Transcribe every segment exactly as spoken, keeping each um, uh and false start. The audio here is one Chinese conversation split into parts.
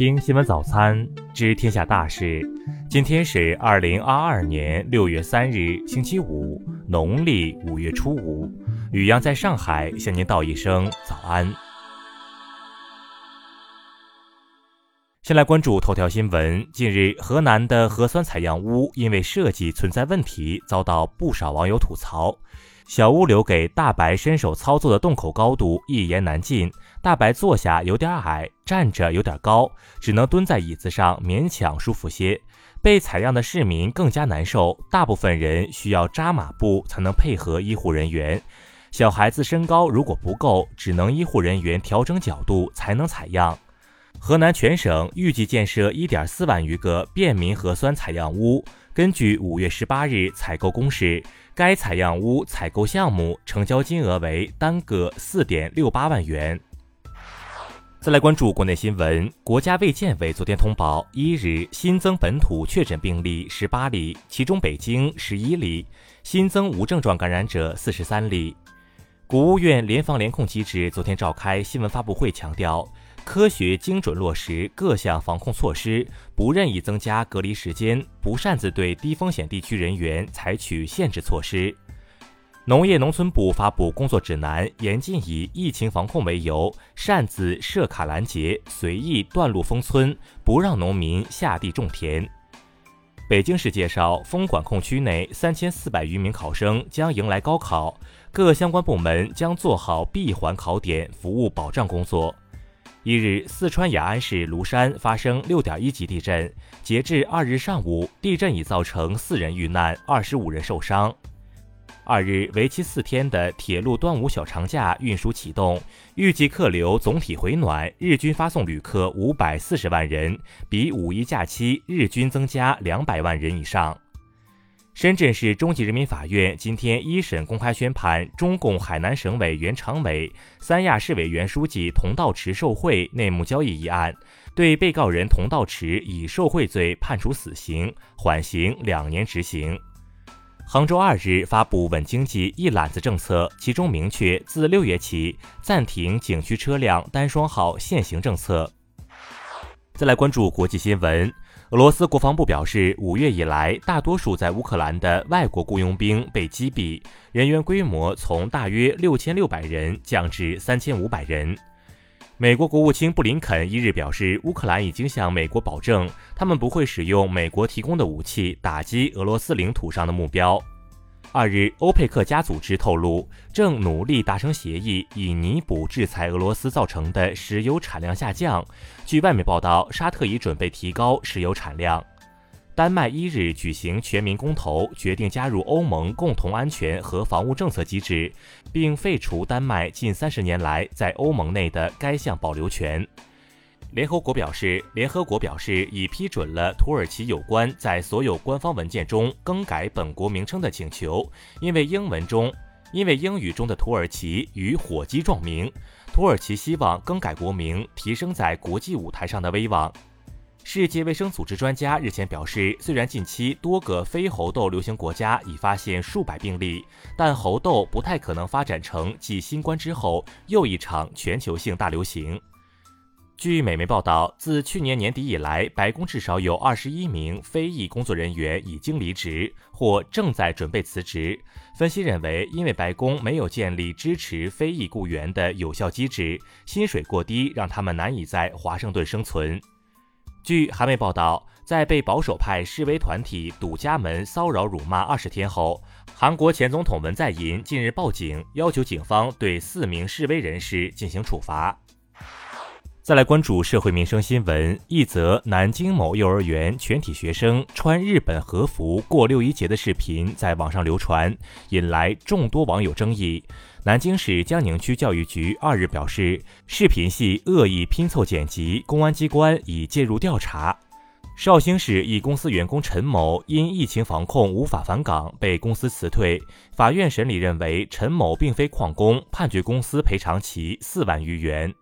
听新闻早餐，知天下大事。今天是二零二二年六月三日，星期五，农历五月初五。雨阳在上海向您道一声早安。先来关注头条新闻。近日，河南的核酸采样屋因为设计存在问题，遭到不少网友吐槽。小屋留给大白伸手操作的洞口高度一言难尽，大白坐下有点矮，站着有点高，只能蹲在椅子上勉强舒服些。被采样的市民更加难受，大部分人需要扎马步才能配合医护人员。小孩子身高如果不够，只能医护人员调整角度才能采样。河南全省预计建设 一点四万余个便民核酸采样屋。根据五月十八日采购公示，该采样屋采购项目成交金额为单个 四点六八万元。再来关注国内新闻。国家卫健委昨天通报，一日新增本土确诊病例十八例，其中北京十一例，新增无症状感染者四十三例。国务院联防联控机制昨天召开新闻发布会，强调科学精准落实各项防控措施，不任意增加隔离时间，不擅自对低风险地区人员采取限制措施。农业农村部发布工作指南，严禁以疫情防控为由擅自设卡拦截，随意断路封村，不让农民下地种田。北京市介绍，封管控区内三千四百余名考生将迎来高考，各相关部门将做好闭环考点服务保障工作。一日，四川雅安市芦山发生 六点一级地震，截至二日上午，地震已造成四人遇难，二十五人受伤。二日，为期四天的铁路端午小长假运输启动，预计客流总体回暖，日均发送旅客五百四十万人，比五一假期日均增加两百万人以上。深圳市中级人民法院今天一审公开宣判中共海南省委原常委、三亚市委原书记佟道池受贿内幕交易一案，对被告人佟道池以受贿罪判处死刑，缓刑两年执行。杭州二日发布稳经济一揽子政策，其中明确自六月起暂停景区车辆单双号限行政策。再来关注国际新闻。俄罗斯国防部表示，五月以来，大多数在乌克兰的外国雇佣兵被击毙，人员规模从大约六千六百人降至三千五百人。美国国务卿布林肯一日表示，乌克兰已经向美国保证，他们不会使用美国提供的武器打击俄罗斯领土上的目标。二日，欧佩克加组织透露，正努力达成协议，以弥补制裁俄罗斯造成的石油产量下降。据外媒报道，沙特已准备提高石油产量。丹麦一日举行全民公投，决定加入欧盟共同安全和防务政策机制，并废除丹麦近三十年来在欧盟内的该项保留权。联合国表示，联合国表示已批准了土耳其有关在所有官方文件中更改本国名称的请求，因为英文中，因为英语中的土耳其与火鸡撞名，土耳其希望更改国名，提升在国际舞台上的威望。世界卫生组织专家日前表示，虽然近期多个非猴痘流行国家已发现数百病例，但猴痘不太可能发展成继新冠之后又一场全球性大流行。据美媒报道，自去年年底以来，白宫至少有二十一名非裔工作人员已经离职或正在准备辞职。分析认为，因为白宫没有建立支持非裔雇员的有效机制，薪水过低让他们难以在华盛顿生存。据韩媒报道，在被保守派示威团体堵家门骚扰辱骂二十天后，韩国前总统文在寅近日报警，要求警方对四名示威人士进行处罚。再来关注社会民生新闻。一则南京某幼儿园全体学生穿日本和服过六一节的视频在网上流传，引来众多网友争议。南京市江宁区教育局二日表示，视频系恶意拼凑剪辑，公安机关已介入调查。绍兴市一公司员工陈某因疫情防控无法返岗，被公司辞退。法院审理认为，陈某并非旷工，判决公司赔偿其四万余元。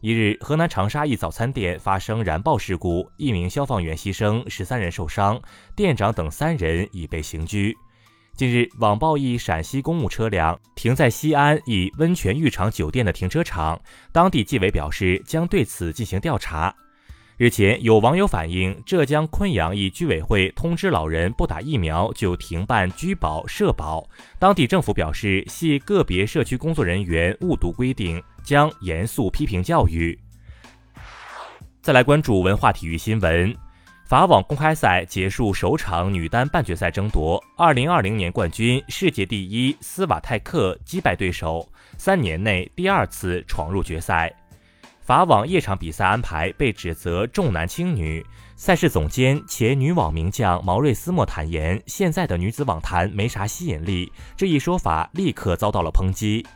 一日，河南长沙一早餐店发生燃爆事故，一名消防员牺牲，十三人受伤，店长等三人已被刑拘。近日，网曝一陕西公务车辆停在西安一温泉浴场酒店的停车场，当地纪委表示将对此进行调查。日前，有网友反映，浙江昆阳一居委会通知老人不打疫苗就停办居保、社保。当地政府表示，系个别社区工作人员误读规定，将严肃批评教育。再来关注文化体育新闻。法网公开赛结束首场女单半决赛争夺，二零二零年冠军世界第一斯瓦泰克击败对手，三年内第二次闯入决赛。法网夜场比赛安排被指责重男轻女，赛事总监前女网名将毛瑞斯莫坦言，现在的女子网坛没啥吸引力，这一说法立刻遭到了抨击。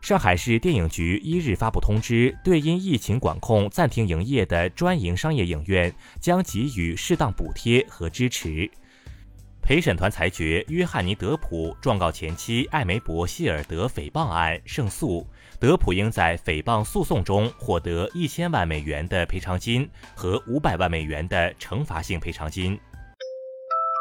上海市电影局一日发布通知，对因疫情管控暂停营业的专营商业影院将给予适当补贴和支持。陪审团裁决约翰尼·德普状告前妻艾梅伯·希尔德诽谤案胜诉，德普应在诽谤诉讼中获得一千万美元的赔偿金和五百万美元的惩罚性赔偿金。